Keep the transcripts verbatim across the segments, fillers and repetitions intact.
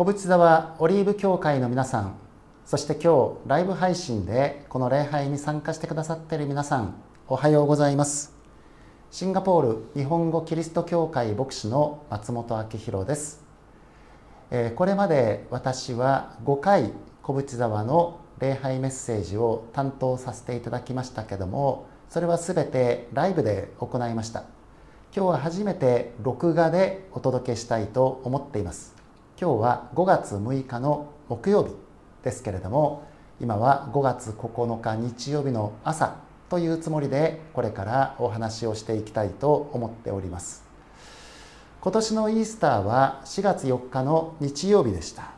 小淵沢オリーブ教会の皆さん、そして今日ライブ配信でこの礼拝に参加してくださっている皆さん、おはようございます。シンガポール日本語キリスト教会牧師の松本明弘です。これまで私はごかい小淵沢の礼拝メッセージを担当させていただきましたけども、それはすべてライブで行いました。今日は初めて録画でお届けしたいと思っています。今日はごがつむいかの木曜日ですけれども、今はごがつここのか日曜日の朝というつもりでこれからお話をしていきたいと思っております。今年のイースターはしがつよっかの日曜日でした。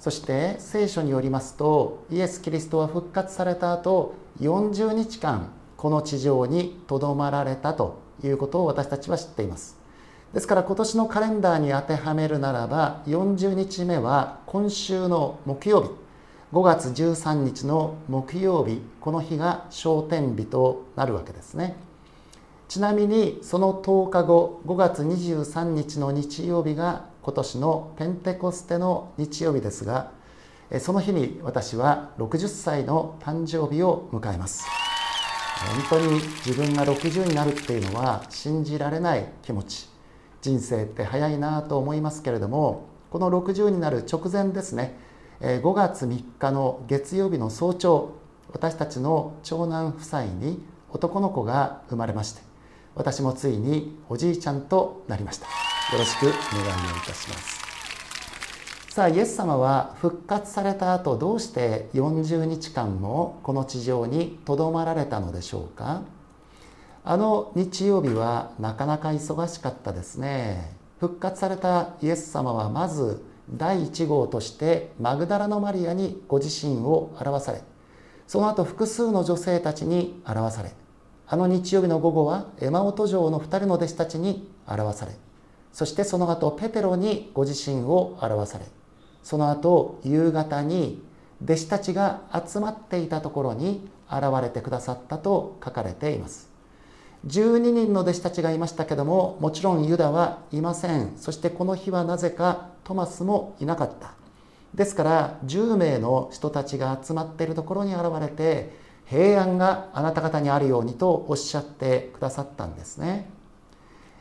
そして聖書によりますと、イエス・キリストは復活された後よんじゅうにちかんこの地上にとどまられたということを私たちは知っています。ですから今年のカレンダーに当てはめるならば、よんじゅうにちめは今週の木曜日、ごがつじゅうさんにちの木曜日、この日が昇天日となるわけですね。ちなみにそのとおかご、ごがつにじゅうさんにちの日曜日が今年のペンテコステの日曜日ですが、その日に私はろくじゅっさいの誕生日を迎えます。本当に自分がろくじゅうになるっていうのは信じられない気持ち、人生って早いなと思いますけれども、このろくじゅうになる直前ですね、ごがつみっかの月曜日の早朝、私たちの長男夫妻に男の子が生まれまして、私もついにおじいちゃんとなりました。よろしくお願いをいたします。さあ、イエス様は復活された後、どうしてよんじゅうにちかんもこの地上にとどまられたのでしょうか。あの日曜日はなかなか忙しかったですね。復活されたイエス様はまずだいいちごうとしてマグダラのマリアにご自身を表され、その後複数の女性たちに表され、あの日曜日の午後はエマオト城のふたりの弟子たちに表され、そしてその後ペテロにご自身を表され、その後夕方に弟子たちが集まっていたところに現れてくださったと書かれています。じゅうににんの弟子たちがいましたけども、もちろんユダはいません。そしてこの日はなぜかトマスもいなかった。ですからじゅうめいの人たちが集まっているところに現れて、平安があなた方にあるようにとおっしゃってくださったんですね。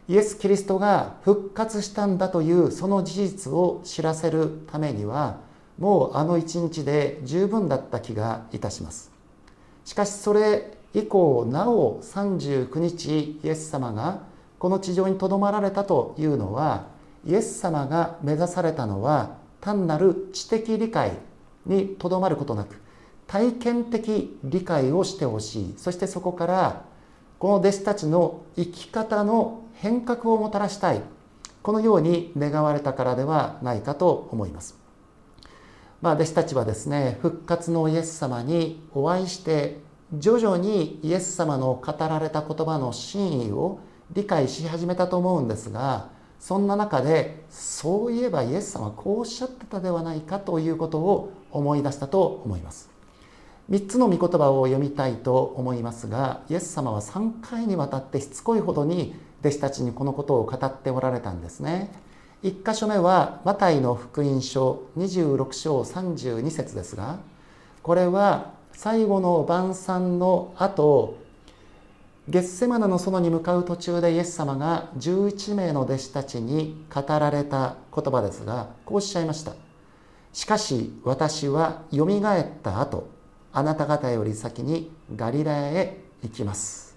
イエス・キリストが復活したんだというその事実を知らせるためには、もうあの一日で十分だった気がいたします。しかしそれ以降なおさんじゅうくにちイエス様がこの地上にとどまられたというのは、イエス様が目指されたのは単なる知的理解にとどまることなく、体験的理解をしてほしい。そしてそこからこの弟子たちの生き方の変革をもたらしたい、このように願われたからではないかと思います。まあ、弟子たちはですね、復活のイエス様にお会いして徐々にイエス様の語られた言葉の真意を理解し始めたと思うんですが、そんな中で、そういえばイエス様はこうおっしゃってたではないかということを思い出したと思います。みっつの御言葉を読みたいと思いますが、イエス様はさんかいにわたってしつこいほどに弟子たちにこのことを語っておられたんですね。いっかしょめはマタイの福音書にじゅうろくしょうさんじゅうにせつですが、これは最後の晩餐の後、ゲッセマネの園に向かう途中でイエス様がじゅういちめいの弟子たちに語られた言葉ですが、こうおっしゃいました。しかし私はよみがえった後、あなた方より先にガリラヤへ行きます。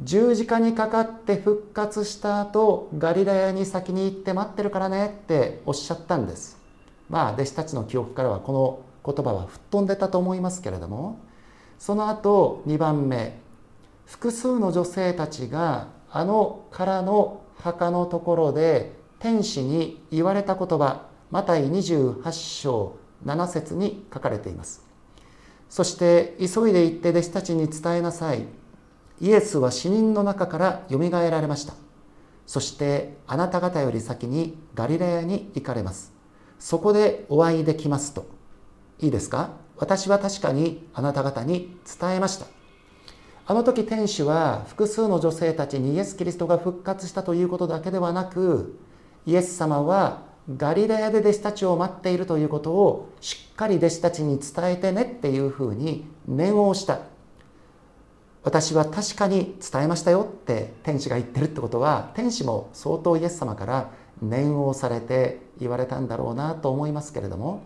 十字架にかかって復活した後、ガリラヤに先に行って待ってるからねっておっしゃったんです。まあ弟子たちの記憶からはこの言葉は吹っ飛んでたと思いますけれども、その後にばんめ、複数の女性たちがあの空の墓のところで天使に言われた言葉、マタイにじゅうはちしょうななせつに書かれています。そして急いで行って弟子たちに伝えなさい、イエスは死人の中からよみがえられました。そしてあなた方より先にガリラヤに行かれます。そこでお会いできますと。いいですか？私は確かにあなた方に伝えました。あの時天使は複数の女性たちにイエス・キリストが復活したということだけではなく、イエス様はガリレアで弟子たちを待っているということをしっかり弟子たちに伝えてねっていうふうに念を押した。私は確かに伝えましたよって天使が言ってるってことは、天使も相当イエス様から念を押されて言われたんだろうなと思いますけれども、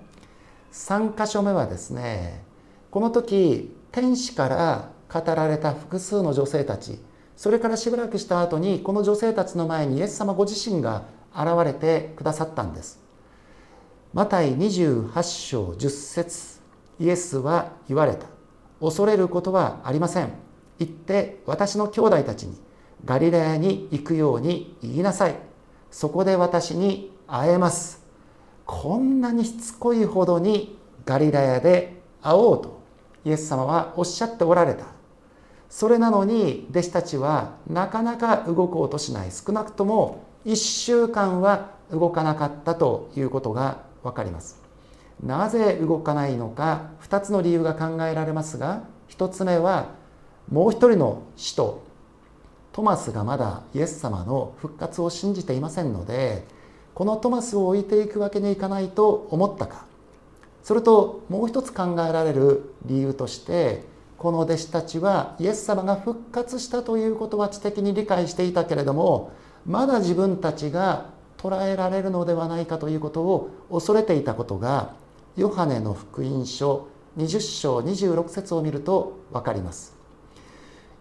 さんかしょめはですね、この時天使から語られた複数の女性たち、それからしばらくした後にこの女性たちの前にイエス様ご自身が現れてくださったんです。マタイにじゅうはっしょうじゅっせつ、イエスは言われた。恐れることはありません。行って私の兄弟たちにガリレアに行くように言いなさい。そこで私に会えます。こんなにしつこいほどにガリレアで会おうとイエス様はおっしゃっておられた。それなのに弟子たちはなかなか動こうとしない。少なくともいっしゅうかんは動かなかったということがわかります。なぜ動かないのか、ふたつの理由が考えられますが、ひとつめはもう一人の使徒トマスがまだイエス様の復活を信じていませんので、このトマスを置いていくわけにいかないと思ったか。それともう一つ考えられる理由として、この弟子たちはイエス様が復活したということは知的に理解していたけれども、まだ自分たちが捉えられるのではないかということを恐れていたことが、ヨハネの福音書にじゅっしょうにじゅうろくせつを見るとわかります。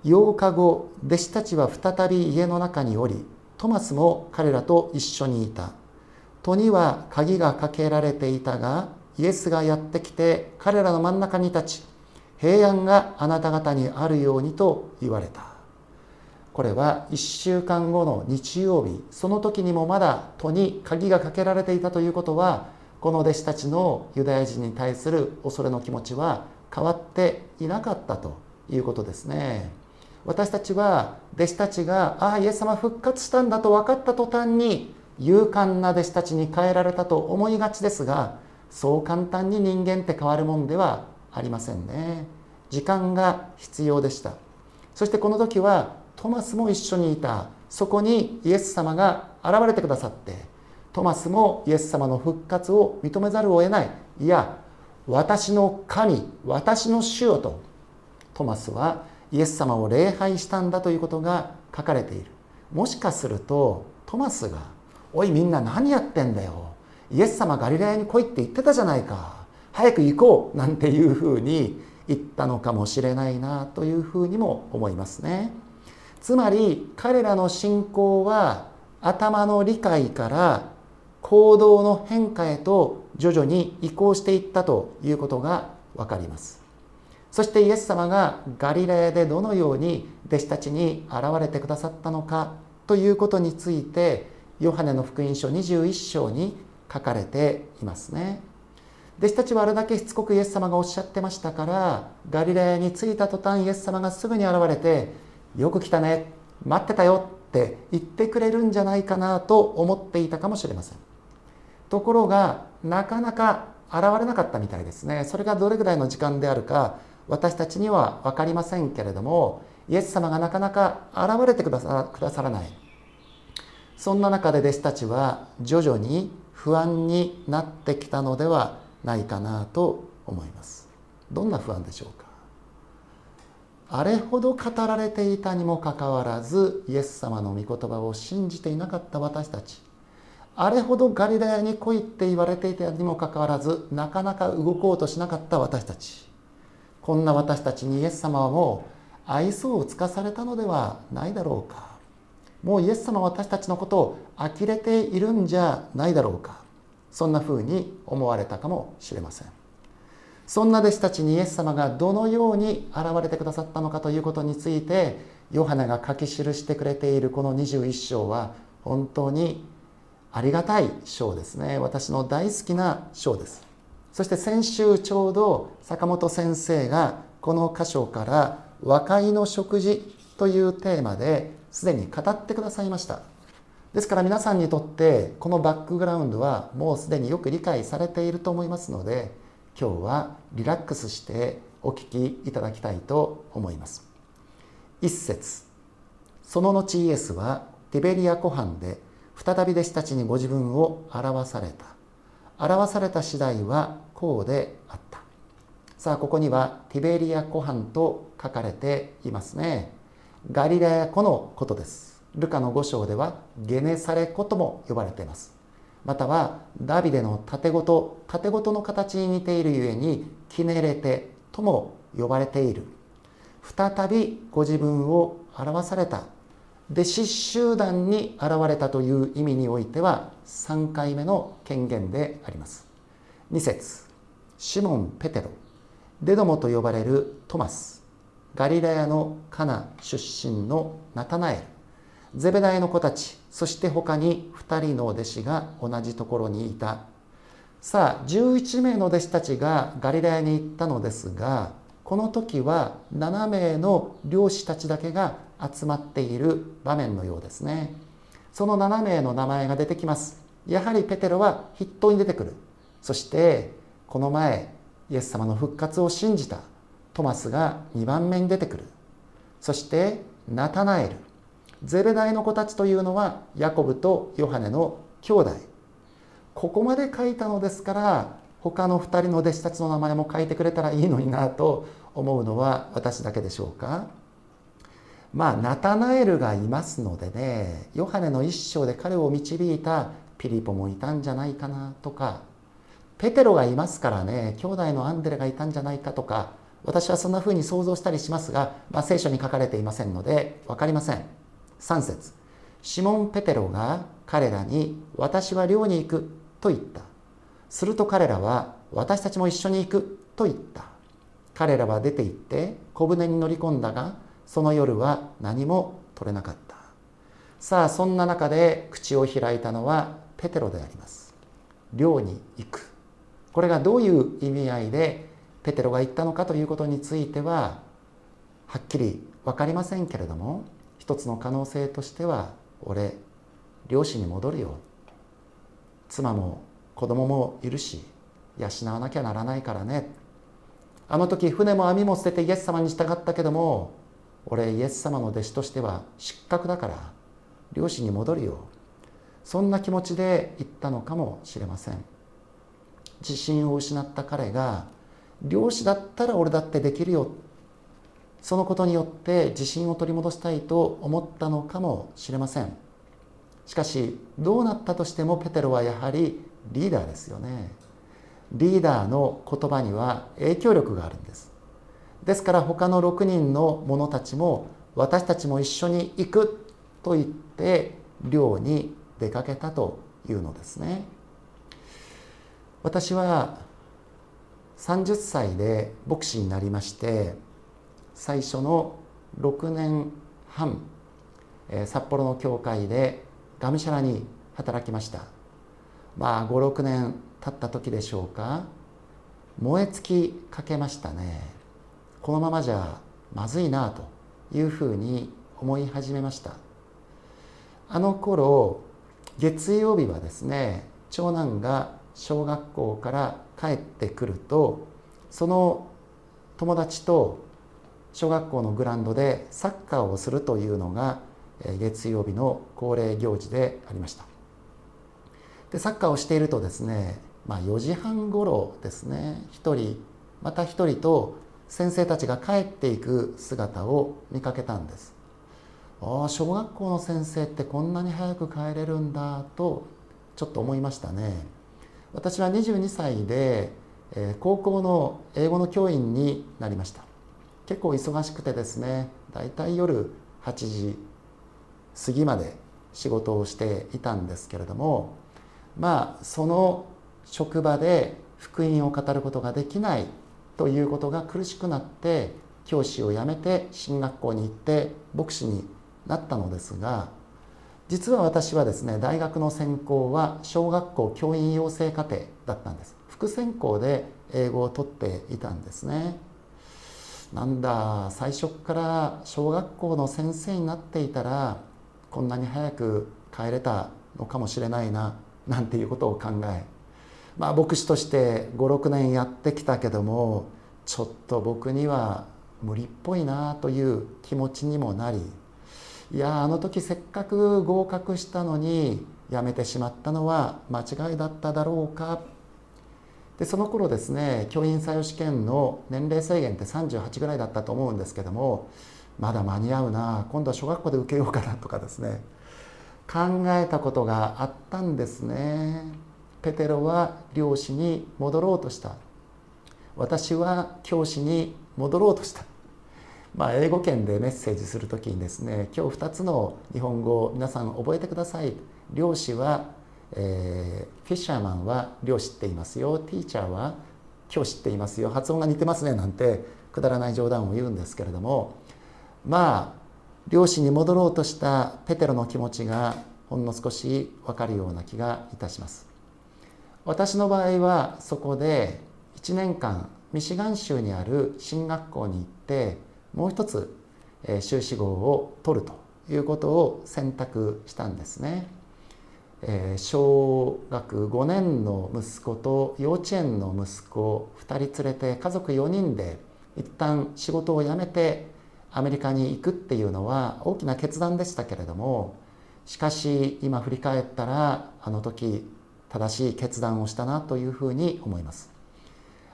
ようかご、弟子たちは再び家の中におり、トマスも彼らと一緒にいた。戸には鍵がかけられていたが、イエスがやってきて彼らの真ん中に立ち、平安があなた方にあるようにと言われた。これはいっしゅうかんごの日曜日、その時にもまだ戸に鍵がかけられていたということは、この弟子たちのユダヤ人に対する恐れの気持ちは変わっていなかったということですね。私たちは弟子たちがああイエス様復活したんだと分かった途端に勇敢な弟子たちに変えられたと思いがちですが、そう簡単に人間って変わるもんではありませんね。時間が必要でした。そしてこの時はトマスも一緒にいた。そこにイエス様が現れてくださって、トマスもイエス様の復活を認めざるを得ない。いや、私の神、私の主よとトマスはイエス様を礼拝したんだということが書かれている。もしかするとトマスが、おいみんな何やってんだよ、イエス様ガリレアに来いって言ってたじゃないか、早く行こうなんていうふうに言ったのかもしれないなというふうにも思いますね。つまり彼らの信仰は頭の理解から行動の変化へと徐々に移行していったということがわかります。そしてイエス様がガリレアでどのように弟子たちに現れてくださったのかということについて、ヨハネの福音書にじゅういっしょうに書かれていますね。弟子たちはあれだけしつこくイエス様がおっしゃってましたから、ガリレアに着いた途端イエス様がすぐに現れて、よく来たね、待ってたよって言ってくれるんじゃないかなと思っていたかもしれません。ところがなかなか現れなかったみたいですね。それがどれぐらいの時間であるか私たちには分かりませんけれども、イエス様がなかなか現れてくださらない。そんな中で弟子たちは徐々に不安になってきたのではないかなと思います。どんな不安でしょうか。あれほど語られていたにもかかわらず、イエス様の御言葉を信じていなかった私たち、あれほどガリレアに来いって言われていたにもかかわらず、なかなか動こうとしなかった私たち、こんな私たちにイエス様はもう愛想を尽かされたのではないだろうか。もうイエス様は私たちのことを呆れているんじゃないだろうか。そんなふうに思われたかもしれません。そんな弟子たちにイエス様がどのように現れてくださったのかということについて、ヨハネが書き記してくれているこのにじゅういっしょうは本当にありがたい章ですね。私の大好きな章です。そして先週ちょうど坂本先生がこの箇所から和解の食事というテーマですでに語ってくださいました。ですから皆さんにとってこのバックグラウンドはもうすでによく理解されていると思いますので、今日はリラックスしてお聞きいただきたいと思います。一節、その後イエスはティベリア湖畔で再び弟子たちにご自分を表された。表された次第はこうであった。さあ、ここにはティベリア湖畔と書かれていますね。ガリラヤ湖のことです。ルカのごしょうではゲネサレ湖とも呼ばれています。またはダビデの盾ごと、盾ごとの形に似ているゆえにキネレテとも呼ばれている。再びご自分を表された。弟子集団に現れたという意味においてはさんかいめの権限であります。に節、シモン・ペテロ、デドモと呼ばれるトマス、ガリラヤのカナ出身のナタナエル、ゼベダイの子たち、そして他にふたりの弟子が同じところにいた。さあ、じゅういちめいの弟子たちがガリラヤに行ったのですが、この時はななめいの漁師たちだけが集まっている場面のようですね。そのななめいの名前が出てきます。やはりペテロは筆頭に出てくる。そしてこの前イエス様の復活を信じたトマスがにばんめに出てくる。そしてナタナエル、ゼベダイの子たちというのはヤコブとヨハネの兄弟。ここまで書いたのですから、他のふたりの弟子たちの名前も書いてくれたらいいのになと思うのは私だけでしょうか。まあナタナエルがいますのでね、ヨハネの一章で彼を導いたピリポもいたんじゃないかなとか、ペテロがいますからね、兄弟のアンデレがいたんじゃないかとか、私はそんな風に想像したりしますが、まあ、聖書に書かれていませんので分かりません。さん節、シモン・ペテロが彼らに私は漁に行くと言った。すると彼らは私たちも一緒に行くと言った。彼らは出て行って小舟に乗り込んだが、その夜は何も取れなかった。さあ、そんな中で口を開いたのはペテロであります。漁に行く。これがどういう意味合いでペテロが言ったのかということについてははっきり分かりませんけれども、一つの可能性としては、俺、漁師に戻るよ。妻も子供もいるし養わなきゃならないからね。あの時船も網も捨ててイエス様に従ったけども、俺イエス様の弟子としては失格だから漁師に戻るよ。そんな気持ちで言ったのかもしれません。自信を失った彼が漁師だったら俺だってできるよ、そのことによって自信を取り戻したいと思ったのかもしれません。しかしどうなったとしてもペテロはやはりリーダーですよね。リーダーの言葉には影響力があるんです。ですから他のろくにんの者たちも私たちも一緒に行くと言って漁に出かけたというのですね。私はさんじゅっさいで牧師になりまして、最初のろくねんはん札幌の教会でがむしゃらに働きました。まあご、ろくねん経った時でしょうか。燃え尽きかけましたね。このままじゃまずいなというふうに思い始めました。あの頃月曜日はですね、長男が小学校から帰ってくると、その友達と小学校のグラウンドでサッカーをするというのが月曜日の恒例行事でありました。でサッカーをしているとですね、まあ、よじはんごろですね、ひとりまたひとりと先生たちが帰っていく姿を見かけたんです。ああ、小学校の先生ってこんなに早く帰れるんだとちょっと思いましたね。私はにじゅうにさいで、えー、高校の英語の教員になりました。結構忙しくてですね、だいたい夜はちじ過ぎまで仕事をしていたんですけれども、まあ、その職場で福音を語ることができないということが苦しくなって、教師を辞めて進学校に行って牧師になったのですが、実は私はですね、大学の専攻は小学校教員養成課程だったんです。副専攻で英語を取っていたんですね。なんだ、最初から小学校の先生になっていたらこんなに早く帰れたのかもしれないななんていうことを考え、まあ、牧師としてご、ろくねんやってきたけども、ちょっと僕には無理っぽいなという気持ちにもなり、いやあの時せっかく合格したのにやめてしまったのは間違いだっただろうか。でその頃ですね、教員採用試験の年齢制限ってさんじゅうはちぐらいだったと思うんですけども、まだ間に合うな、今度は小学校で受けようかなとかですね、考えたことがあったんですね。ペテロは漁師に戻ろうとした。私は教師に戻ろうとした。まあ、英語圏でメッセージするときにですね、今日ふたつの日本語を皆さん覚えてください。漁師は、えー、フィッシャーマンは漁師って言いますよ、ティーチャーは教師って言いますよ、発音が似てますねなんてくだらない冗談を言うんですけれども、まあ漁師に戻ろうとしたペテロの気持ちがほんの少し分かるような気がいたします。私の場合はそこでいちねんかんミシガン州にある進学校に行って、もう一つ修士号を取るということを選択したんですね。小学ごねんの息子と幼稚園の息子ふたり連れて、家族よにんで一旦仕事を辞めてアメリカに行くっていうのは大きな決断でしたけれども、しかし今振り返ったらあの時正しい決断をしたなというふうに思います。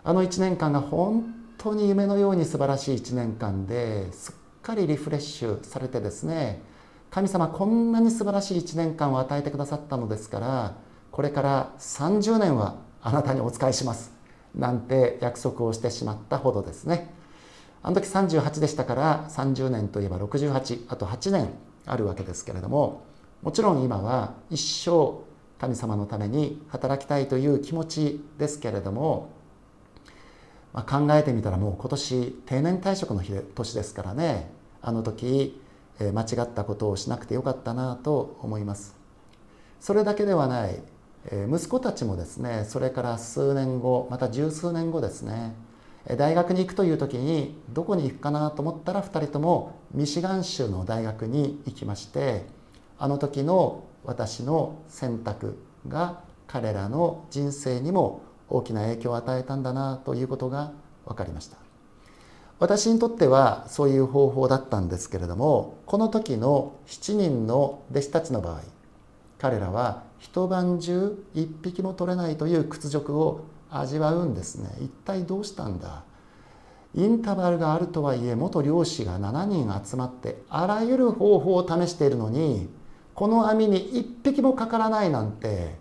あのいちねんかんが本当に夢のように素晴らしいいちねんかんで、すっかりリフレッシュされてですね、神様こんなに素晴らしいいちねんかんを与えてくださったのですから、これからさんじゅうねんはあなたにお仕えしますなんて約束をしてしまったほどですね。あの時さんじゅうはちでしたから、さんじゅうねんといえばろくじゅうはち、あとはちねんあるわけですけれども、もちろん今は一生神様のために働きたいという気持ちですけれども、まあ、考えてみたらもう今年定年退職の年ですからね、あの時間違ったことをしなくてよかったなと思います。それだけではない、息子たちもですね、それから数年後、また十数年後ですね、大学に行くという時にどこに行くかなと思ったら、ふたりともミシガン州の大学に行きまして、あの時の私の選択が彼らの人生にも大きな影響を与えたんだなということが分かりました。私にとってはそういう方法だったんですけれども、この時のしちにんの弟子たちの場合、彼らは一晩中一匹も取れないという屈辱を味わうんですね。一体どうしたんだ。インターバルがあるとはいえ、元漁師がしちにん集まってあらゆる方法を試しているのに、この網に一匹もかからないなんて、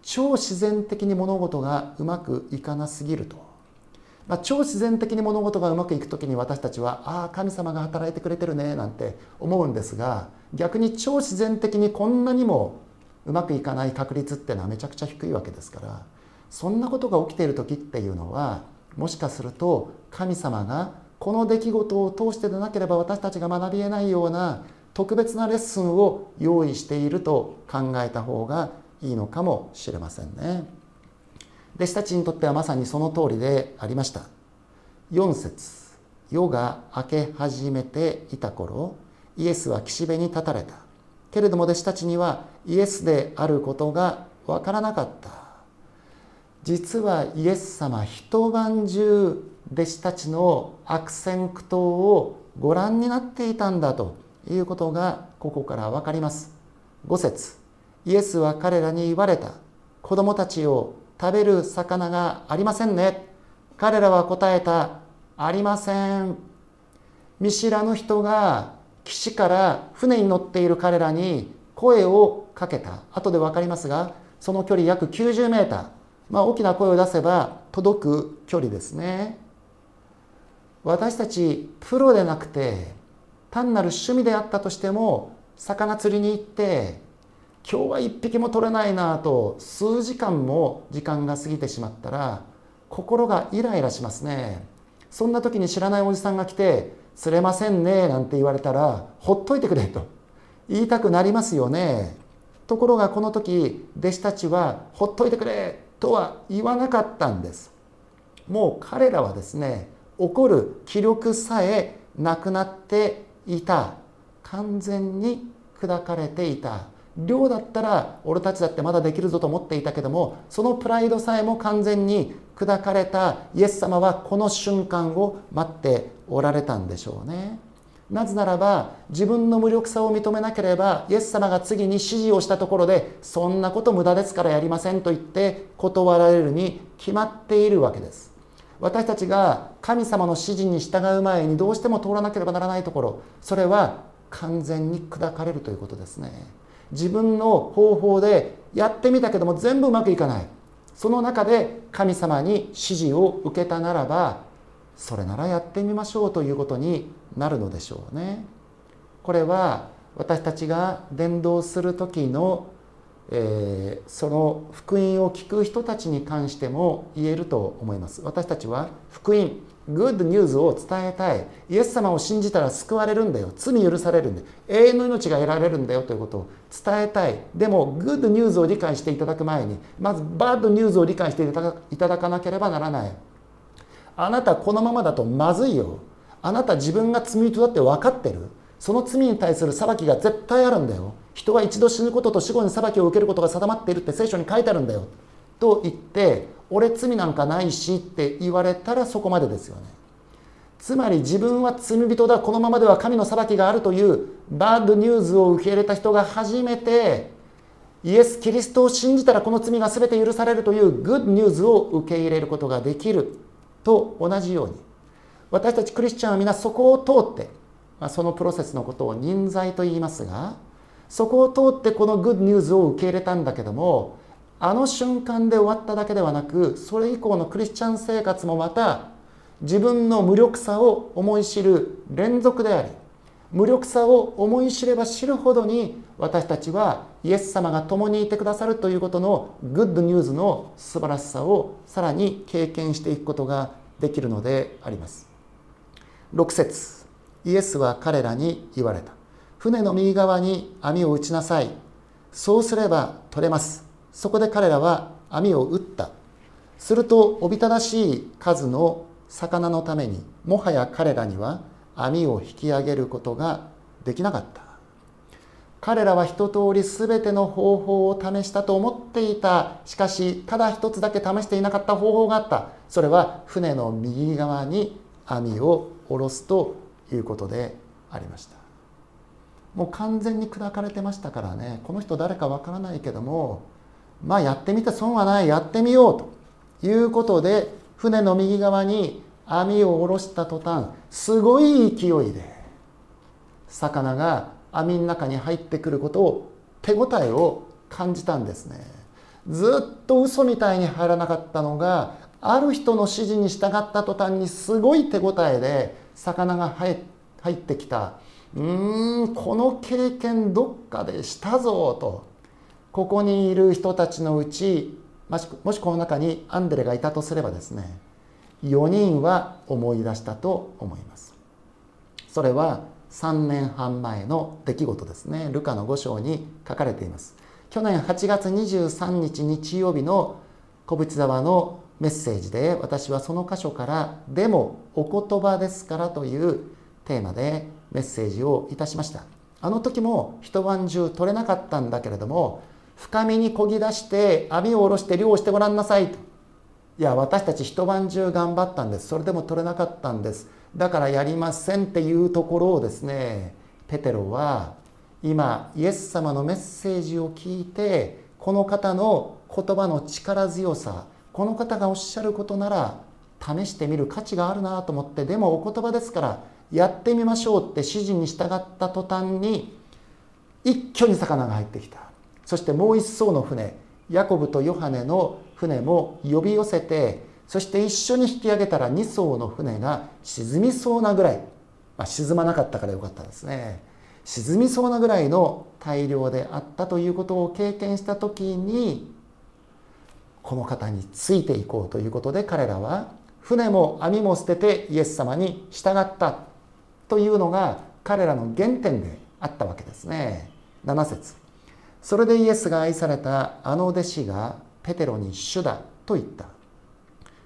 超自然的に物事がうまくいかなすぎると。まあ、超自然的に物事がうまくいくときに私たちは、ああ神様が働いてくれてるねなんて思うんですが、逆に超自然的にこんなにもうまくいかない確率ってのはめちゃくちゃ低いわけですから、そんなことが起きている時っていうのは、もしかすると神様がこの出来事を通してでなければ私たちが学び得ないような特別なレッスンを用意していると考えた方がいいのかもしれませんね。弟子たちにとってはまさにその通りでありました。よん節、夜が明け始めていた頃、イエスは岸辺に立たれた。けれども弟子たちにはイエスであることがわからなかった。実はイエス様、一晩中弟子たちの悪戦苦闘をご覧になっていたんだということがここからわかります。ご節、イエスは彼らに言われた。子供たちを食べる魚がありませんね。彼らは答えた。ありません。見知らぬ人が岸から船に乗っている彼らに声をかけた。後でわかりますが、その距離約きゅうじゅうメーター、まあ、大きな声を出せば届く距離ですね。私たちプロでなくて、単なる趣味であったとしても、魚釣りに行って今日は一匹も取れないなと数時間も時間が過ぎてしまったら心がイライラしますね。そんな時に知らないおじさんが来て釣れませんねなんて言われたら、ほっといてくれと言いたくなりますよね。ところがこの時弟子たちはほっといてくれとは言わなかったんです。もう彼らはですね、怒る気力さえなくなっていた。完全に砕かれていた。漁だったら俺たちだってまだできるぞと思っていたけども、そのプライドさえも完全に砕かれたイエス様はこの瞬間を待っておられたんでしょうね。なぜならば自分の無力さを認めなければイエス様が次に指示をしたところでそんなこと無駄ですからやりませんと言って断られるに決まっているわけです。私たちが神様の指示に従う前にどうしても通らなければならないところ、それは完全に砕かれるということですね。自分の方法でやってみたけども全部うまくいかない、その中で神様に指示を受けたならばそれならやってみましょうということになるのでしょうね。これは私たちが伝道する時の、えー、その福音を聞く人たちに関しても言えると思います。私たちは福音、グッドニュースを伝えたい、イエス様を信じたら救われるんだよ、罪許されるんだよ、永遠の命が得られるんだよということを伝えたい。でもグッドニュースを理解していただく前にまずバッドニュースを理解していただか、いただかなければならない。あなたこのままだとまずいよ、あなた自分が罪人だって分かってる、その罪に対する裁きが絶対あるんだよ、人は一度死ぬことと死後に裁きを受けることが定まっているって聖書に書いてあるんだよと言って俺罪なんかないしって言われたらそこまでですよね。つまり自分は罪人だ、このままでは神の裁きがあるというバッドニュースを受け入れた人が初めてイエス・キリストを信じたらこの罪が全て許されるというグッドニュースを受け入れることができると同じように、私たちクリスチャンはみんなそこを通って、まあ、そのプロセスのことを忍罪と言いますが、そこを通ってこのグッドニュースを受け入れたんだけども、あの瞬間で終わっただけではなく、それ以降のクリスチャン生活もまた自分の無力さを思い知る連続であり、無力さを思い知れば知るほどに私たちはイエス様が共にいてくださるということのグッドニュースの素晴らしさをさらに経験していくことができるのであります。ろく節、イエスは彼らに言われた。船の右側に網を打ちなさい、そうすれば取れます。そこで彼らは網を打った。するとおびただしい数の魚のためにもはや彼らには網を引き上げることができなかった。彼らは一通りすべての方法を試したと思っていた。しかしただ一つだけ試していなかった方法があった。それは船の右側に網を下ろすということでありました。もう完全に砕かれてましたからね、この人誰かわからないけどもまあやってみて損はない、やってみようということで船の右側に網を下ろした途端、すごい勢いで魚が網の中に入ってくることを、手応えを感じたんですね。ずっと嘘みたいに入らなかったのが、ある人の指示に従った途端にすごい手応えで魚が入ってきた。うーん、この経験どっかでしたぞと。ここにいる人たちのうち、もしこの中にアンデレがいたとすればですね、よにんは思い出したと思います。それはさんねんはん前の出来事ですね。ルカのご章に書かれています。去年はちがつにじゅうさんにち日曜日の小淵沢のメッセージで、私はその箇所から「でもお言葉ですから」というテーマでメッセージをいたしました。あの時も一晩中取れなかったんだけれども、深みに漕ぎ出して網を下ろして漁をしてごらんなさいと。いや、私たち一晩中頑張ったんです。それでも取れなかったんです。だからやりませんっていうところをですね、ペテロは今イエス様のメッセージを聞いて、この方の言葉の力強さ、この方がおっしゃることなら試してみる価値があるなと思って、でもお言葉ですからやってみましょうって指示に従った途端に一挙に魚が入ってきた。そしてもう一艘の船、ヤコブとヨハネの船も呼び寄せて、そして一緒に引き上げたらに艘の船が沈みそうなぐらい、まあ、沈まなかったからよかったですね。沈みそうなぐらいの大漁であったということを経験した時に、この方についていこうということで彼らは船も網も捨ててイエス様に従ったというのが彼らの原点であったわけですね。なな節、それでイエスが愛されたあの弟子がペテロに主だと言った。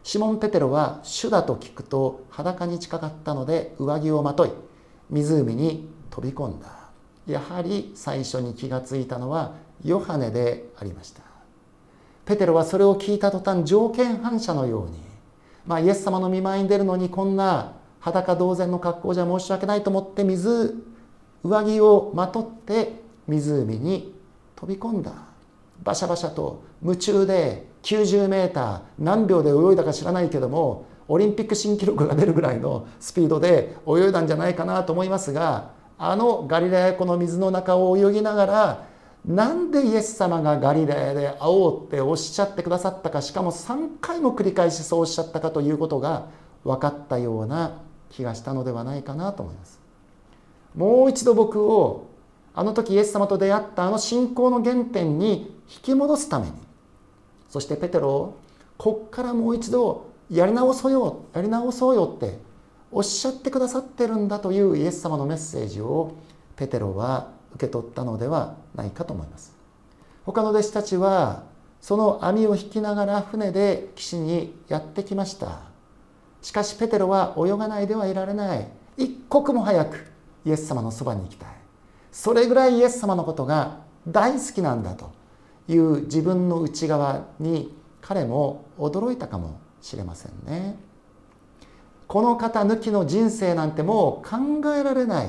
シモン・ペテロは主だと聞くと裸に近かったので上着をまとい湖に飛び込んだ。やはり最初に気がついたのはヨハネでありました。ペテロはそれを聞いた途端、条件反射のように、まあ、イエス様の見舞いに出るのにこんな裸同然の格好じゃ申し訳ないと思って水上着をまとって湖に飛び込んだ。バシャバシャと夢中できゅうじゅうメーター何秒で泳いだか知らないけども、オリンピック新記録が出るぐらいのスピードで泳いだんじゃないかなと思いますが、あのガリラヤ湖の水の中を泳ぎながら、なんでイエス様がガリラヤで会おうっておっしゃってくださったか、しかもさんかいも繰り返しそうおっしゃったかということが分かったような気がしたのではないかなと思います。もう一度僕をあの時イエス様と出会ったあの信仰の原点に引き戻すために、そしてペテロ、こっからもう一度やり直そうよ、やり直そうよっておっしゃってくださってるんだというイエス様のメッセージをペテロは受け取ったのではないかと思います。他の弟子たちはその網を引きながら船で岸にやってきました。しかしペテロは泳がないではいられない、一刻も早くイエス様のそばに行きたい、それぐらいイエス様のことが大好きなんだという自分の内側に彼も驚いたかもしれませんね。この方抜きの人生なんてもう考えられない、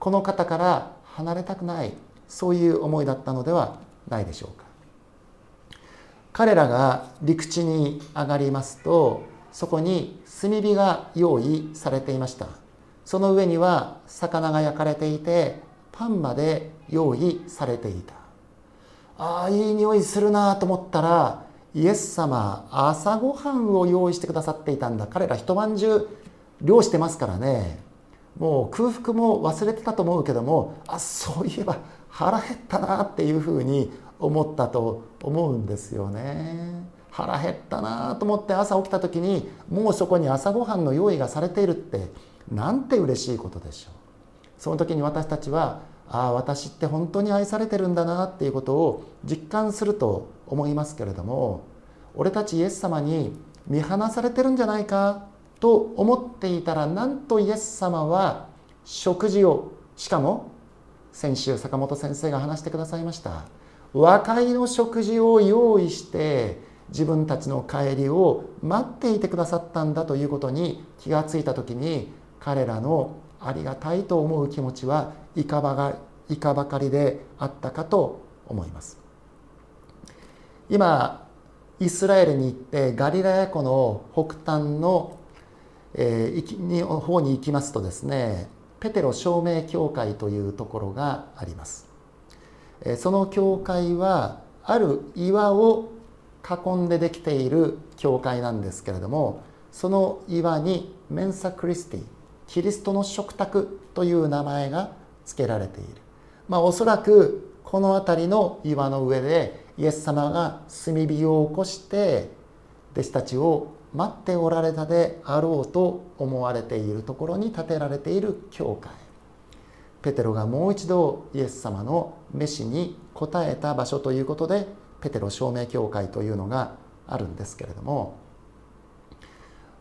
この方から離れたくない、そういう思いだったのではないでしょうか。彼らが陸地に上がりますと、そこに炭火が用意されていました。その上には魚が焼かれていて、パンまで用意されていた。ああ、いい匂いするなと思ったら、イエス様朝ごはんを用意してくださっていたんだ。彼ら一晩中漁してますからね、もう空腹も忘れてたと思うけども、あ、そういえば腹減ったなっていうふうに思ったと思うんですよね。腹減ったなと思って朝起きた時に、もうそこに朝ごはんの用意がされているってなんて嬉しいことでしょう。その時に私たちは、ああ、私って本当に愛されてるんだなっていうことを実感すると思いますけれども、俺たちイエス様に見放されてるんじゃないかと思っていたら、なんとイエス様は食事を、しかも先週坂本先生が話してくださいました和解の食事を用意して自分たちの帰りを待っていてくださったんだということに気がついた時に、彼らのありがたいと思う気持ちはいかばが、いかばかりであったかと思います。今イスラエルに行ってガリラヤ湖の北端の方に行きますとですね、ペテロ証明教会というところがあります。その教会はある岩を囲んでできている教会なんですけれども、その岩にメンサ・クリスティ、キリストの食卓という名前が付けられている。まあ、おそらくこの辺りの岩の上でイエス様が炭火を起こして弟子たちを待っておられたであろうと思われているところに建てられている教会。ペテロがもう一度イエス様の召しに応えた場所ということで、ペテロ証明教会というのがあるんですけれども、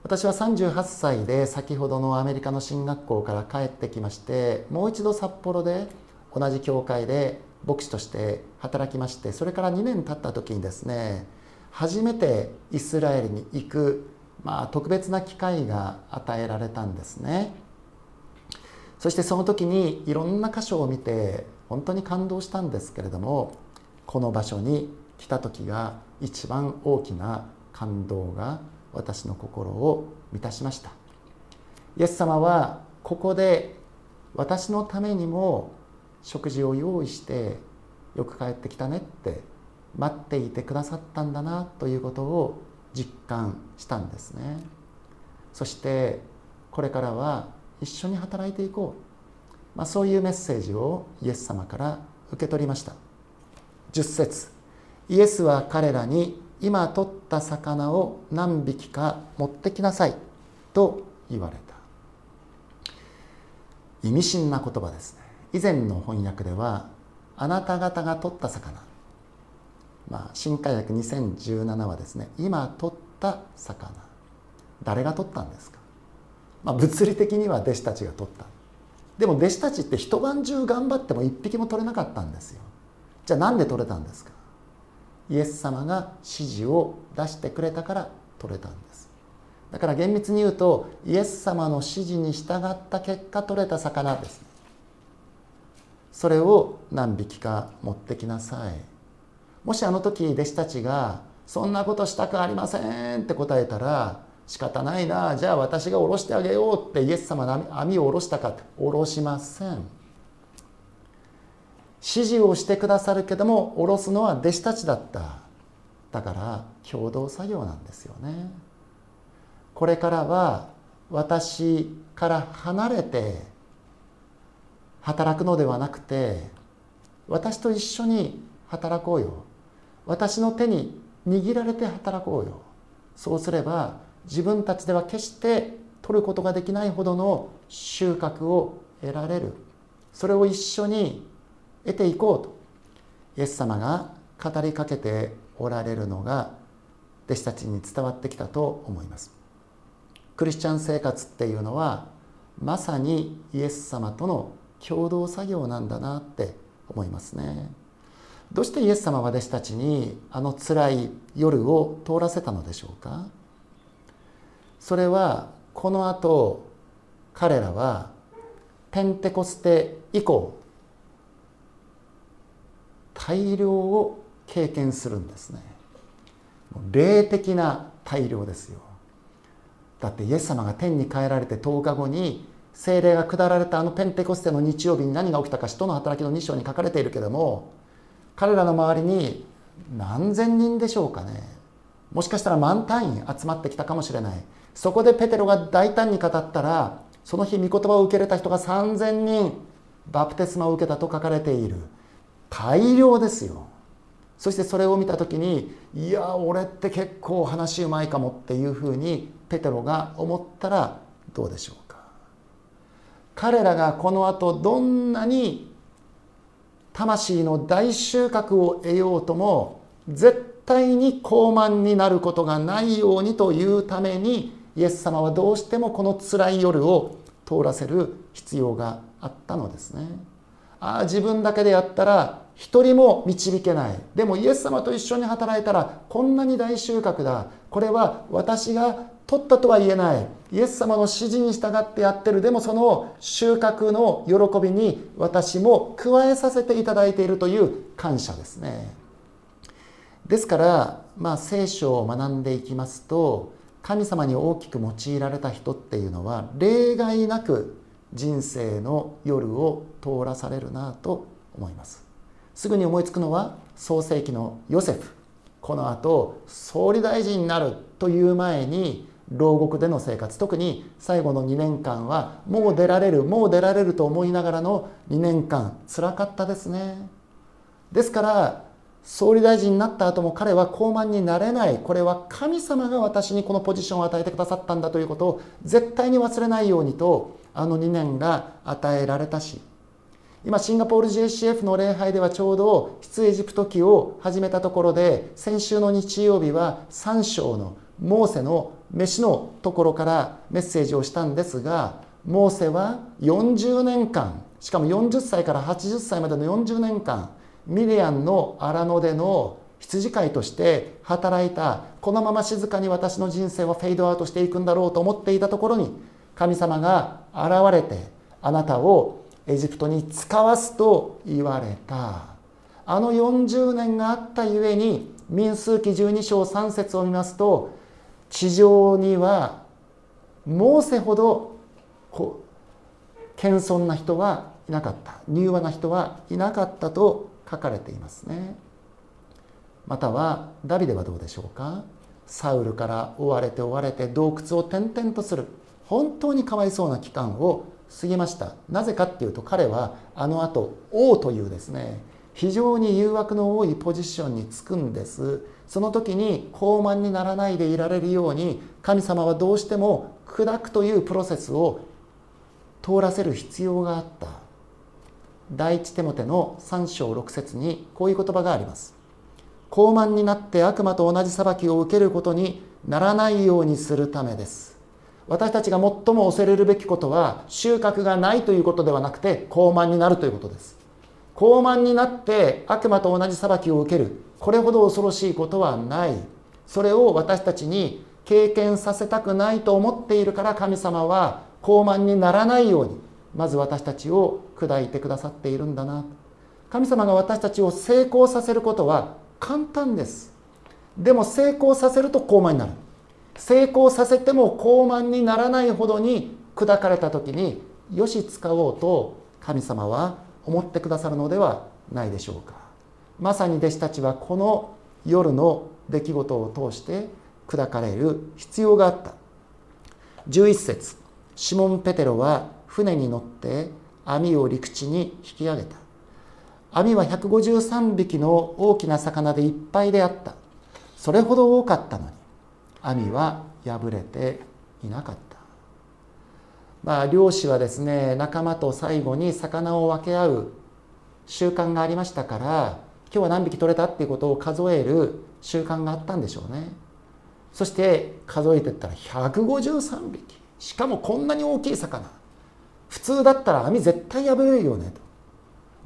私はさんじゅうはっさいで先ほどのアメリカの進学校から帰ってきまして、もう一度札幌で同じ教会で牧師として働きまして、それからにねん経った時にですね、初めてイスラエルに行く、まあ、特別な機会が与えられたんですね。そしてその時にいろんな箇所を見て本当に感動したんですけれども、この場所に来た時が一番大きな感動が私の心を満たしました。イエス様はここで私のためにも食事を用意して、よく帰ってきたねって待っていてくださったんだなということを実感したんですね。そしてこれからは一緒に働いていこう、まあ、そういうメッセージをイエス様から受け取りました。じゅっせつ、イエスは彼らに、今取った魚を何匹か持ってきなさいと言われた。意味深な言葉ですね。以前の翻訳では、あなた方が取った魚、まあ、新海訳にせんじゅうななはですね、今取った魚、誰が取ったんですか。まあ、物理的には弟子たちが取った。でも弟子たちって一晩中頑張っても一匹も取れなかったんですよ。じゃあなんで取れたんですか。イエス様が指示を出してくれたから取れたんです。だから厳密に言うとイエス様の指示に従った結果取れた魚です。それを何匹か持ってきなさい。もしあの時弟子たちがそんなことしたくありませんって答えたら、仕方ないな、じゃあ私が下ろしてあげようってイエス様の網を下ろしたかって下ろしません。指示をしてくださるけども下ろすのは弟子たちだった。だから共同作業なんですよね。これからは私から離れて働くのではなくて、私と一緒に働こうよ、私の手に握られて働こうよ。そうすれば自分たちでは決して取ることができないほどの収穫を得られる。それを一緒に得ていこうとイエス様が語りかけておられるのが弟子たちに伝わってきたと思います。クリスチャン生活っていうのはまさにイエス様との共同作業なんだなって思いますね。どうしてイエス様は弟子たちにあの辛い夜を通らせたのでしょうか。それはこのあと彼らはペンテコステ以降大漁を経験するんですね。霊的な大漁ですよ。だってイエス様が天に帰られてとおかごに聖霊が下られたあのペンテコステの日曜日に何が起きたか、使徒の働きのに章に書かれているけども、彼らの周りに何千人でしょうかね、もしかしたら万単位集まってきたかもしれない。そこでペテロが大胆に語ったら、その日御言葉を受け入れた人がさんぜんにんバプテスマを受けたと書かれている。大量ですよ。そしてそれを見た時に、いや俺って結構話うまいかもっていうふうにペテロが思ったらどうでしょうか。彼らがこのあとどんなに魂の大収穫を得ようとも絶対に傲慢になることがないようにというために、イエス様はどうしてもこの辛い夜を通らせる必要があったのですね。ああ自分だけでやったら一人も導けない。でもイエス様と一緒に働いたらこんなに大収穫だ。これは私が取ったとは言えない。イエス様の指示に従ってやってる。でもその収穫の喜びに私も加えさせていただいているという感謝ですね。ですから、まあ、聖書を学んでいきますと、神様に大きく用いられた人っていうのは例外なく人生の夜を通らされるなと思います。すぐに思いつくのは創世記のヨセフ。この後総理大臣になるという前に牢獄での生活、特に最後のにねんかんはもう出られるもう出られると思いながらのにねんかん、つらかったですね。ですから総理大臣になった後も彼は傲慢になれない。これは神様が私にこのポジションを与えてくださったんだということを絶対に忘れないようにと、あのにねんが与えられたし、今シンガポール ジェイシーエフ の礼拝ではちょうど出エジプト記を始めたところで、先週の日曜日はさん章のモーセの飯のところからメッセージをしたんですが、モーセはよんじゅうねんかん、しかもよんじゅっさいからはちじゅっさいまでのよんじゅうねんかんミディアンの荒野での羊飼いとして働いた。このまま静かに私の人生はフェードアウトしていくんだろうと思っていたところに、神様が現れてあなたをエジプトに使わすと言われた。あのよんじゅうねんがあったゆえに、民数記じゅうに章さん節を見ますと、地上にはモーセほどこう謙遜な人はいなかった、柔和な人はいなかったと書かれていますね。またはダビデはどうでしょうか。サウルから追われて追われて洞窟を転々とする、本当にかわいそうな期間を過ぎました。なぜかっていうと、彼はあの後王というですね、非常に誘惑の多いポジションにつくんです。その時に傲慢にならないでいられるように、神様はどうしても砕くというプロセスを通らせる必要があった。第一テモテのさん章ろく節にこういう言葉があります。傲慢になって悪魔と同じ裁きを受けることにならないようにするためです。私たちが最も恐れるべきことは収穫がないということではなくて、傲慢になるということです。傲慢になって悪魔と同じ裁きを受ける、これほど恐ろしいことはない。それを私たちに経験させたくないと思っているから、神様は傲慢にならないようにまず私たちを砕いてくださっているんだな。神様が私たちを成功させることは簡単です。でも成功させると傲慢になる。成功させても傲慢にならないほどに砕かれた時に、よし使おうと神様は思ってくださるのではないでしょうか。まさに弟子たちはこの夜の出来事を通して砕かれる必要があった。じゅういっ節、シモン・ペテロは船に乗って網を陸地に引き上げた。網はひゃくごじゅうさんびきの大きな魚でいっぱいであった。それほど多かったのに網は破れていなかった。まあ、漁師はですね、仲間と最後に魚を分け合う習慣がありましたから、今日は何匹取れたっていうことを数える習慣があったんでしょうね。そして数えていったらひゃくごじゅうさんびき、しかもこんなに大きい魚、普通だったら網絶対破れるよねと。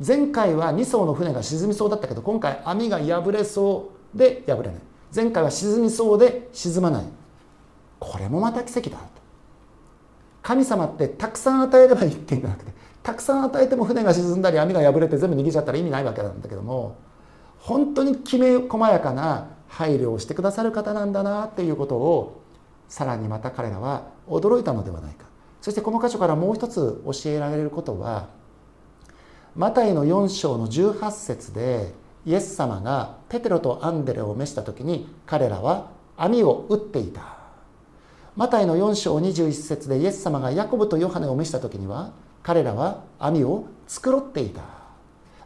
前回はに艘の船が沈みそうだったけど、今回網が破れそうで破れない、前回は沈みそうで沈まない、これもまた奇跡だと。神様ってたくさん与えればいいっていうんじゃなくて、たくさん与えても船が沈んだり網が破れて全部逃げちゃったら意味ないわけなんだけども、本当にきめ細やかな配慮をしてくださる方なんだなっていうことを、さらにまた彼らは驚いたのではないか。そしてこの箇所からもう一つ教えられることは、マタイのよん章のじゅうはち節でイエス様がペテロとアンデレを召した時に彼らは網を打っていた。マタイのよん章にじゅういち節でイエス様がヤコブとヨハネを召した時には彼らは網を繕っていた。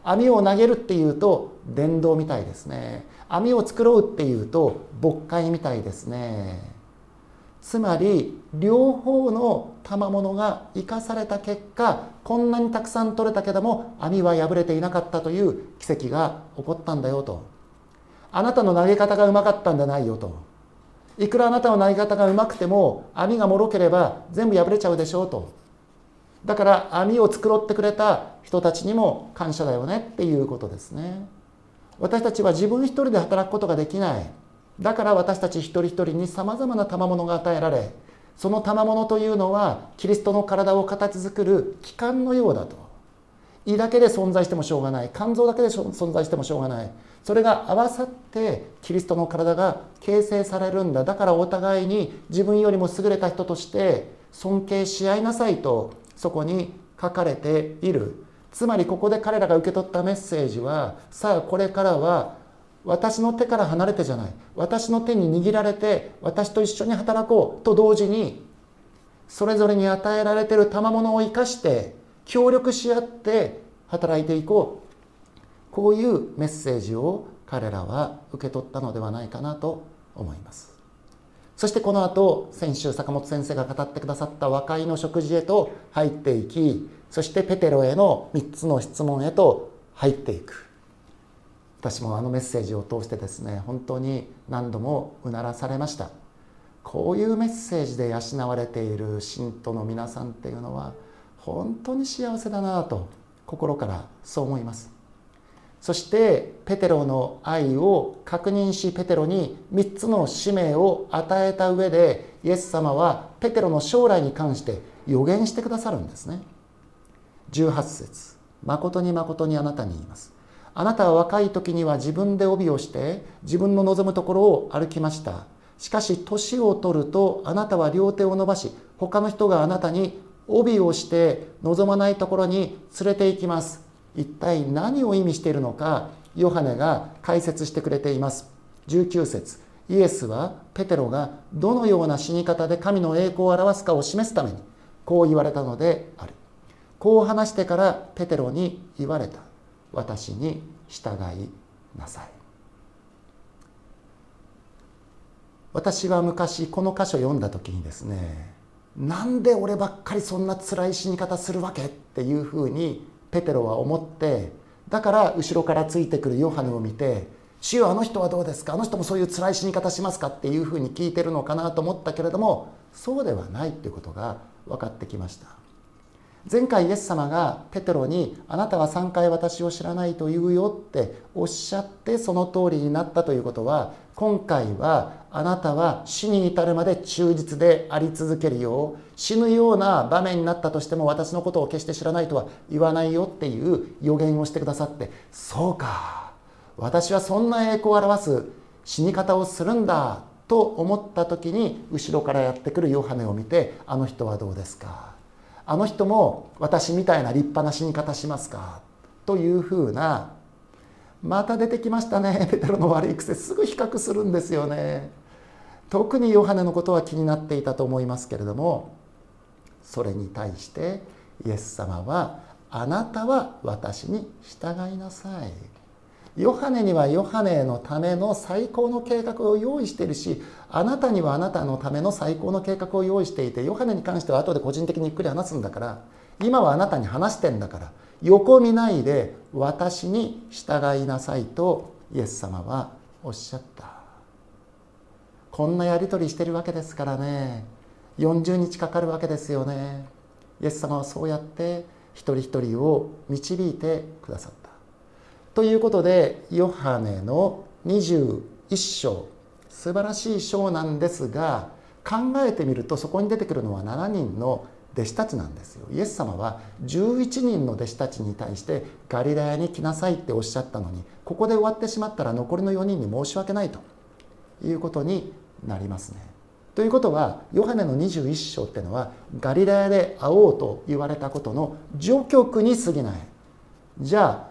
網を投げるっていうと伝道みたいですね。網を繕うっていうと牧会みたいですね。つまり両方の賜物が生かされた結果、こんなにたくさん取れたけども網は破れていなかったという奇跡が起こったんだよと。あなたの投げ方がうまかったんじゃないよと。いくらあなたの投げ方がうまくても網がもろければ全部破れちゃうでしょうと。だから網を繕ってくれた人たちにも感謝だよねっていうことですね。私たちは自分一人で働くことができない。だから私たち一人一人にさまざまな賜物が与えられ、その賜物というのはキリストの体を形作る器官のようだと。胃だけで存在してもしょうがない、肝臓だけで存在してもしょうがない、それが合わさってキリストの体が形成されるんだ。だからお互いに自分よりも優れた人として尊敬し合いなさいと、そこに書かれている。つまりここで彼らが受け取ったメッセージは、さあこれからは私の手から離れてじゃない、私の手に握られて私と一緒に働こうと同時に、それぞれに与えられている賜物を生かして協力し合って働いていこう、こういうメッセージを彼らは受け取ったのではないかなと思います。そしてこの後、先週坂本先生が語ってくださった和解の食事へと入っていき、そしてペテロへのみっつの質問へと入っていく。私もあのメッセージを通してですね、本当に何度もうならされました。こういうメッセージで養われている信徒の皆さんっていうのは本当に幸せだなと心からそう思います。そしてペテロの愛を確認し、ペテロにみっつの使命を与えた上で、イエス様はペテロの将来に関して予言してくださるんですね。じゅうはち節、誠に誠にあなたに言います。あなたは若い時には自分で帯をして自分の望むところを歩きました。しかし年を取るとあなたは両手を伸ばし、他の人があなたに帯をして望まないところに連れて行きます。一体何を意味しているのか、ヨハネが解説してくれています。じゅうきゅう節、イエスはペテロがどのような死に方で神の栄光を表すかを示すためにこう言われたのである。こう話してからペテロに言われた。私に従いなさい。私は昔この箇所を読んだ時にですね、なんで俺ばっかりそんな辛い死に方するわけっていうふうにペテロは思って、だから後ろからついてくるヨハネを見て、主よあの人はどうですか、あの人もそういう辛い死に方しますかっていうふうに聞いてるのかなと思ったけれども、そうではないっていうことが分かってきました。前回イエス様がペテロにあなたはさんかい私を知らないと言うよっておっしゃって、その通りになったということは、今回はあなたは死に至るまで忠実であり続けるよ、死ぬような場面になったとしても私のことを決して知らないとは言わないよっていう予言をしてくださって、そうか、私はそんな栄光を表す死に方をするんだと思った時に、後ろからやってくるヨハネを見て、あの人はどうですか、あの人も私みたいな立派な死に方しますか、というふうな、また出てきましたね、ペテロの悪い癖、すぐ比較するんですよね。特にヨハネのことは気になっていたと思いますけれども、それに対してイエス様は、あなたは私に従いなさい。ヨハネにはヨハネのための最高の計画を用意しているし、あなたにはあなたのための最高の計画を用意していて、ヨハネに関しては後で個人的にゆっくり話すんだから、今はあなたに話してんだから横見ないで私に従いなさいとイエス様はおっしゃった。こんなやり取りしてるわけですからね、よんじゅうにちかかるわけですよね。イエス様はそうやって一人一人を導いてくださった。ということで、ヨハネのにじゅういっしょう、素晴らしい章なんですが、考えてみるとそこに出てくるのはしちにんの弟子たちなんですよ。イエス様はじゅういちにんの弟子たちに対してガリラヤに来なさいっておっしゃったのに、ここで終わってしまったら残りのよにんに申し訳ないということになりますね。ということは、ヨハネのにじゅういっしょうっていうのはガリラヤで会おうと言われたことの序曲に過ぎない。じゃあ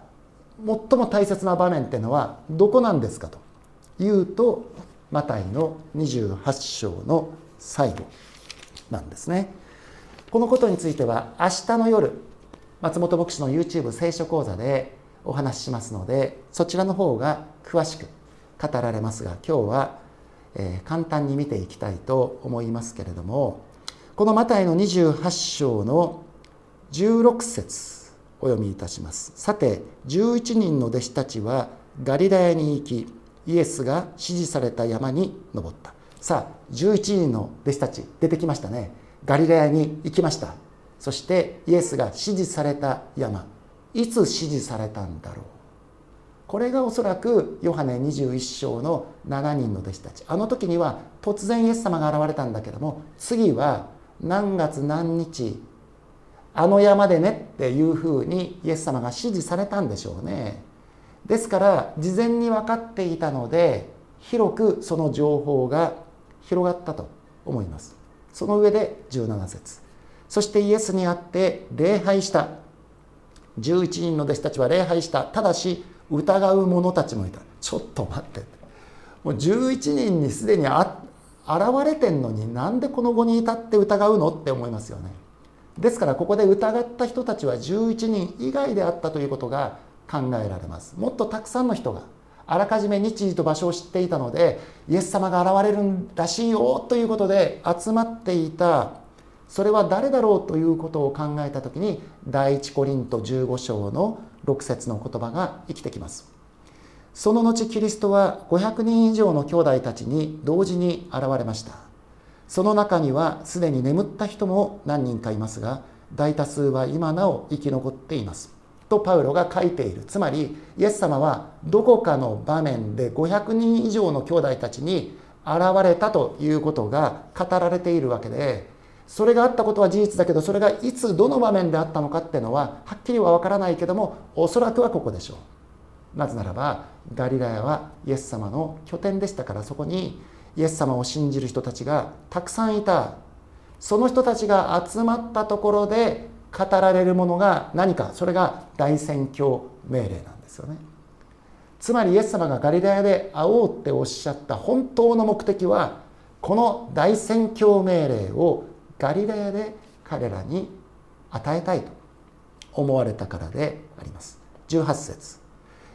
最も大切な場面っていうのはどこなんですかというと、マタイのにじゅうはっしょうの最後なんですね。このことについては明日の夜、松本牧師の YouTube 聖書講座でお話ししますので、そちらの方が詳しく語られますが、今日は、えー、簡単に見ていきたいと思いますけれども、このマタイのにじゅうはっしょうのじゅうろくせつお読みいたします。さて、じゅういちにんの弟子たちはガリラヤに行き、イエスが指示された山に登った。さあ、じゅういちにんの弟子たち出てきましたね。ガリラヤに行きました。そしてイエスが指示された山、いつ指示されたんだろう。これがおそらくヨハネにじゅういっしょうのしちにんの弟子たち。あの時には突然イエス様が現れたんだけども、次は何月何日あの山でねっていうふうにイエス様が指示されたんでしょうね。ですから事前に分かっていたので、広くその情報が広がったと思います。その上でじゅうななせつ、そしてイエスにあって礼拝したじゅういちにんの弟子たちは礼拝した。ただし疑う者たちもいた。ちょっと待って、もうじゅういちにんにすでにあ現れてんのに、なんでこの後に至って疑うのって思いますよね。ですからここで疑った人たちはじゅういちにん以外であったということが考えられます。もっとたくさんの人があらかじめ日時と場所を知っていたので、イエス様が現れるらしいよということで集まっていた。それは誰だろうということを考えたときに、第一コリントじゅうごしょうのろくせつの言葉が生きてきます。その後キリストはごひゃくにんいじょうの兄弟たちに同時に現れました。その中にはすでに眠った人も何人かいますが、大多数は今なお生き残っていますとパウロが書いている。つまりイエス様はどこかの場面でごひゃくにんいじょうの兄弟たちに現れたということが語られているわけで、それがあったことは事実だけど、それがいつどの場面であったのかっていうのははっきりはわからないけども、おそらくはここでしょう。なぜならばガリラヤはイエス様の拠点でしたから、そこにイエス様を信じる人たちがたくさんいた。その人たちが集まったところで語られるものが何か、それが大宣教命令なんですよね。つまりイエス様がガリラヤで会おうっておっしゃった本当の目的は、この大宣教命令をガリラヤで彼らに与えたいと思われたからであります。じゅうはっせつ、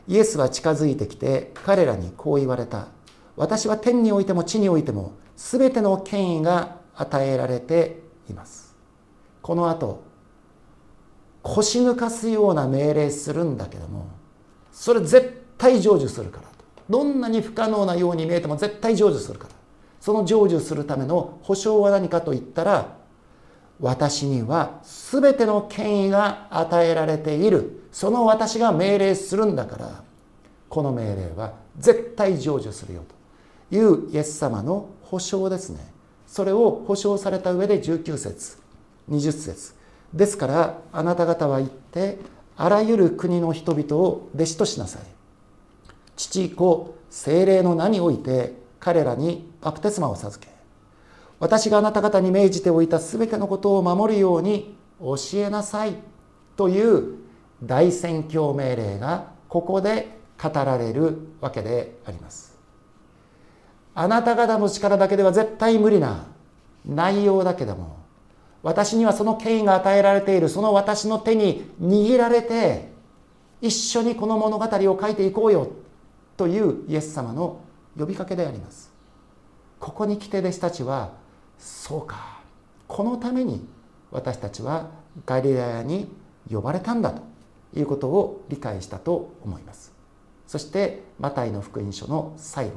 イエスは近づいてきて彼らにこう言われた。私は天においても地においても全ての権威が与えられています。この後腰抜かすような命令するんだけども、それ絶対成就するから、どんなに不可能なように見えても絶対成就するから、その成就するための保証は何かといったら、私には全ての権威が与えられている、その私が命令するんだから、この命令は絶対成就するよというイエス様の保証ですね。それを保証された上でじゅうきゅうせつにじゅっせつですから、あなた方は行ってあらゆる国の人々を弟子としなさい。父、子、聖霊の名において彼らにバプテスマを授け、私があなた方に命じておいたすべてのことを守るように教えなさいという大宣教命令がここで語られるわけであります。あなた方の力だけでは絶対無理な内容だけども、私にはその権威が与えられている、その私の手に握られて一緒にこの物語を書いていこうよというイエス様の呼びかけであります。ここに来て弟子たちは、そうか、このために私たちはガリラヤに呼ばれたんだということを理解したと思います。そしてマタイの福音書の最後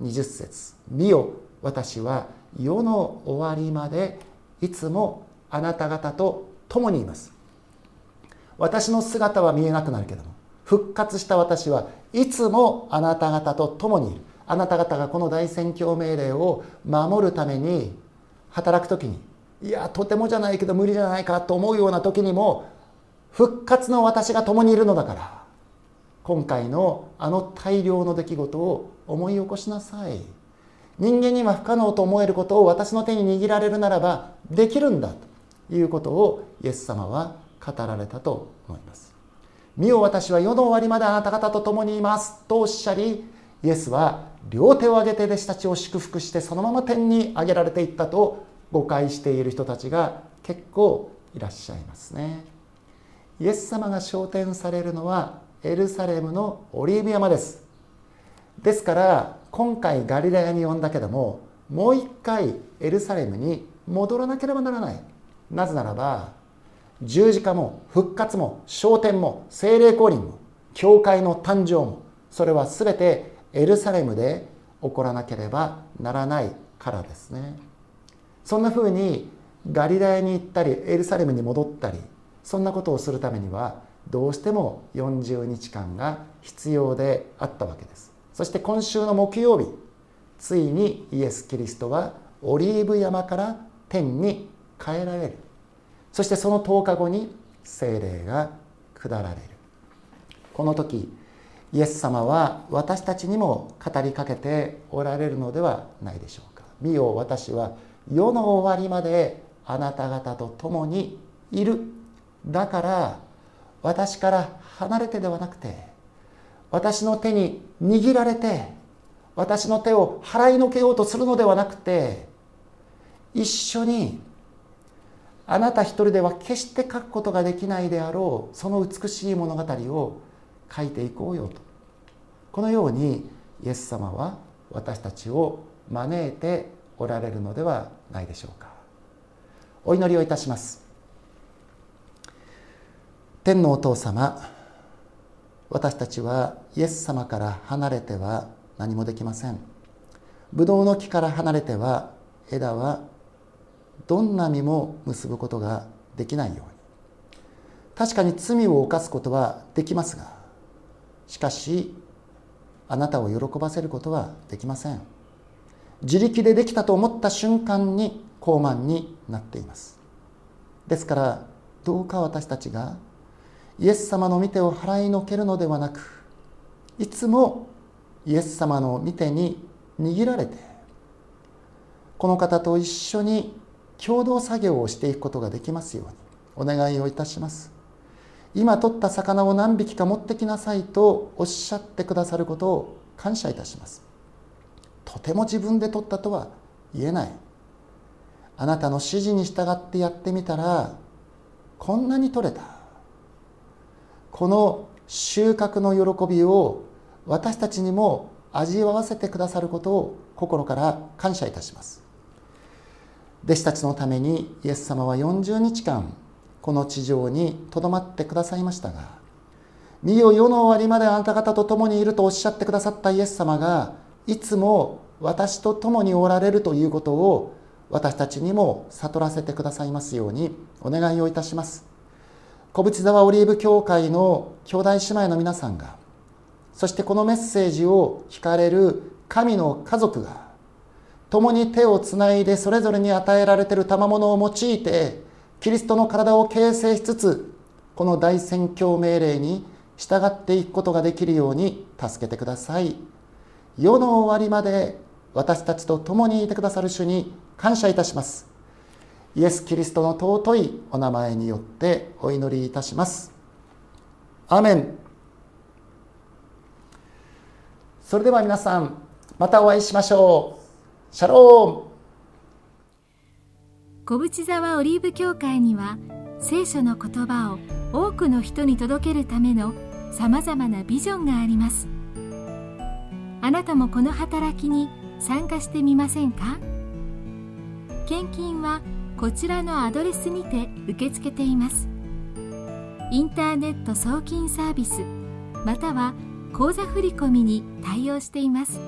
にじゅっせつ、見よ、私は世の終わりまでいつもあなた方と共にいます。私の姿は見えなくなるけども、復活した私はいつもあなた方と共にいる。あなた方がこの大宣教命令を守るために働くときに、いやとてもじゃないけど無理じゃないかと思うようなときにも、復活の私が共にいるのだから、今回のあの大量の出来事を思い起こしなさい。人間には不可能と思えることを私の手に握られるならばできるんだということをイエス様は語られたと思います。見よ、私は世の終わりまであなた方と共にいますとおっしゃり、イエスは両手を挙げて弟子たちを祝福して、そのまま天に上げられていったと誤解している人たちが結構いらっしゃいますね。イエス様が昇天されるのはエルサレムのオリーブ山です。ですから今回ガリラヤに呼んだけども、もう一回エルサレムに戻らなければならない。なぜならば、十字架も復活も昇天も聖霊降臨も教会の誕生も、それはすべてエルサレムで起こらなければならないからですね。そんなふうにガリラヤに行ったりエルサレムに戻ったり、そんなことをするためにはどうしてもよんじゅうにちかんが必要であったわけです。そして今週の木曜日、ついにイエス・キリストはオリーブ山から天に帰られる。そしてそのとおかごに聖霊が下られる。この時イエス様は私たちにも語りかけておられるのではないでしょうか。見よ、私は世の終わりまであなた方と共にいる。だから私から離れてではなくて、私の手に握られて私の手を払いのけようとするのではなくて、一緒にあなた一人では決して書くことができないであろうその美しい物語を書いていこうよと、このようにイエス様は私たちを招いておられるのではないでしょうか。お祈りをいたします。天のお父様、私たちはイエス様から離れては何もできません。ブドウの木から離れては枝はどんな実も結ぶことができないように。確かに罪を犯すことはできますが、しかしあなたを喜ばせることはできません。自力でできたと思った瞬間に傲慢になっています。ですからどうか私たちがイエス様の御手を払いのけるのではなく、いつもイエス様の御手に握られて、この方と一緒に共同作業をしていくことができますようにお願いをいたします。今取った魚を何匹か持ってきなさいとおっしゃってくださることを感謝いたします。とても自分で取ったとは言えない。あなたの指示に従ってやってみたらこんなに取れた。この収穫の喜びを私たちにも味わわせてくださることを心から感謝いたします。弟子たちのためにイエス様はよんじゅうにちかんこの地上にとどまってくださいましたが、見よ、世の終わりまであなた方と共にいるとおっしゃってくださったイエス様がいつも私と共におられるということを私たちにも悟らせてくださいますようにお願いをいたします。小淵沢オリーブ教会の兄弟姉妹の皆さんが、そしてこのメッセージを聞かれる神の家族が共に手をつないでそれぞれに与えられている賜物を用いてキリストの体を形成しつつ、この大宣教命令に従っていくことができるように助けてください。世の終わりまで私たちと共にいてくださる主に感謝いたします。イエス・キリストの尊いお名前によってお祈りいたします。アーメン。それでは皆さん、またお会いしましょう。シャローム。小淵沢オリーブ教会には、聖書の言葉を多くの人に届けるためのさまざまなビジョンがあります。あなたもこの働きに参加してみませんか？献金はこちらのアドレスにて受け付けています。インターネット送金サービス、または口座振込に対応しています。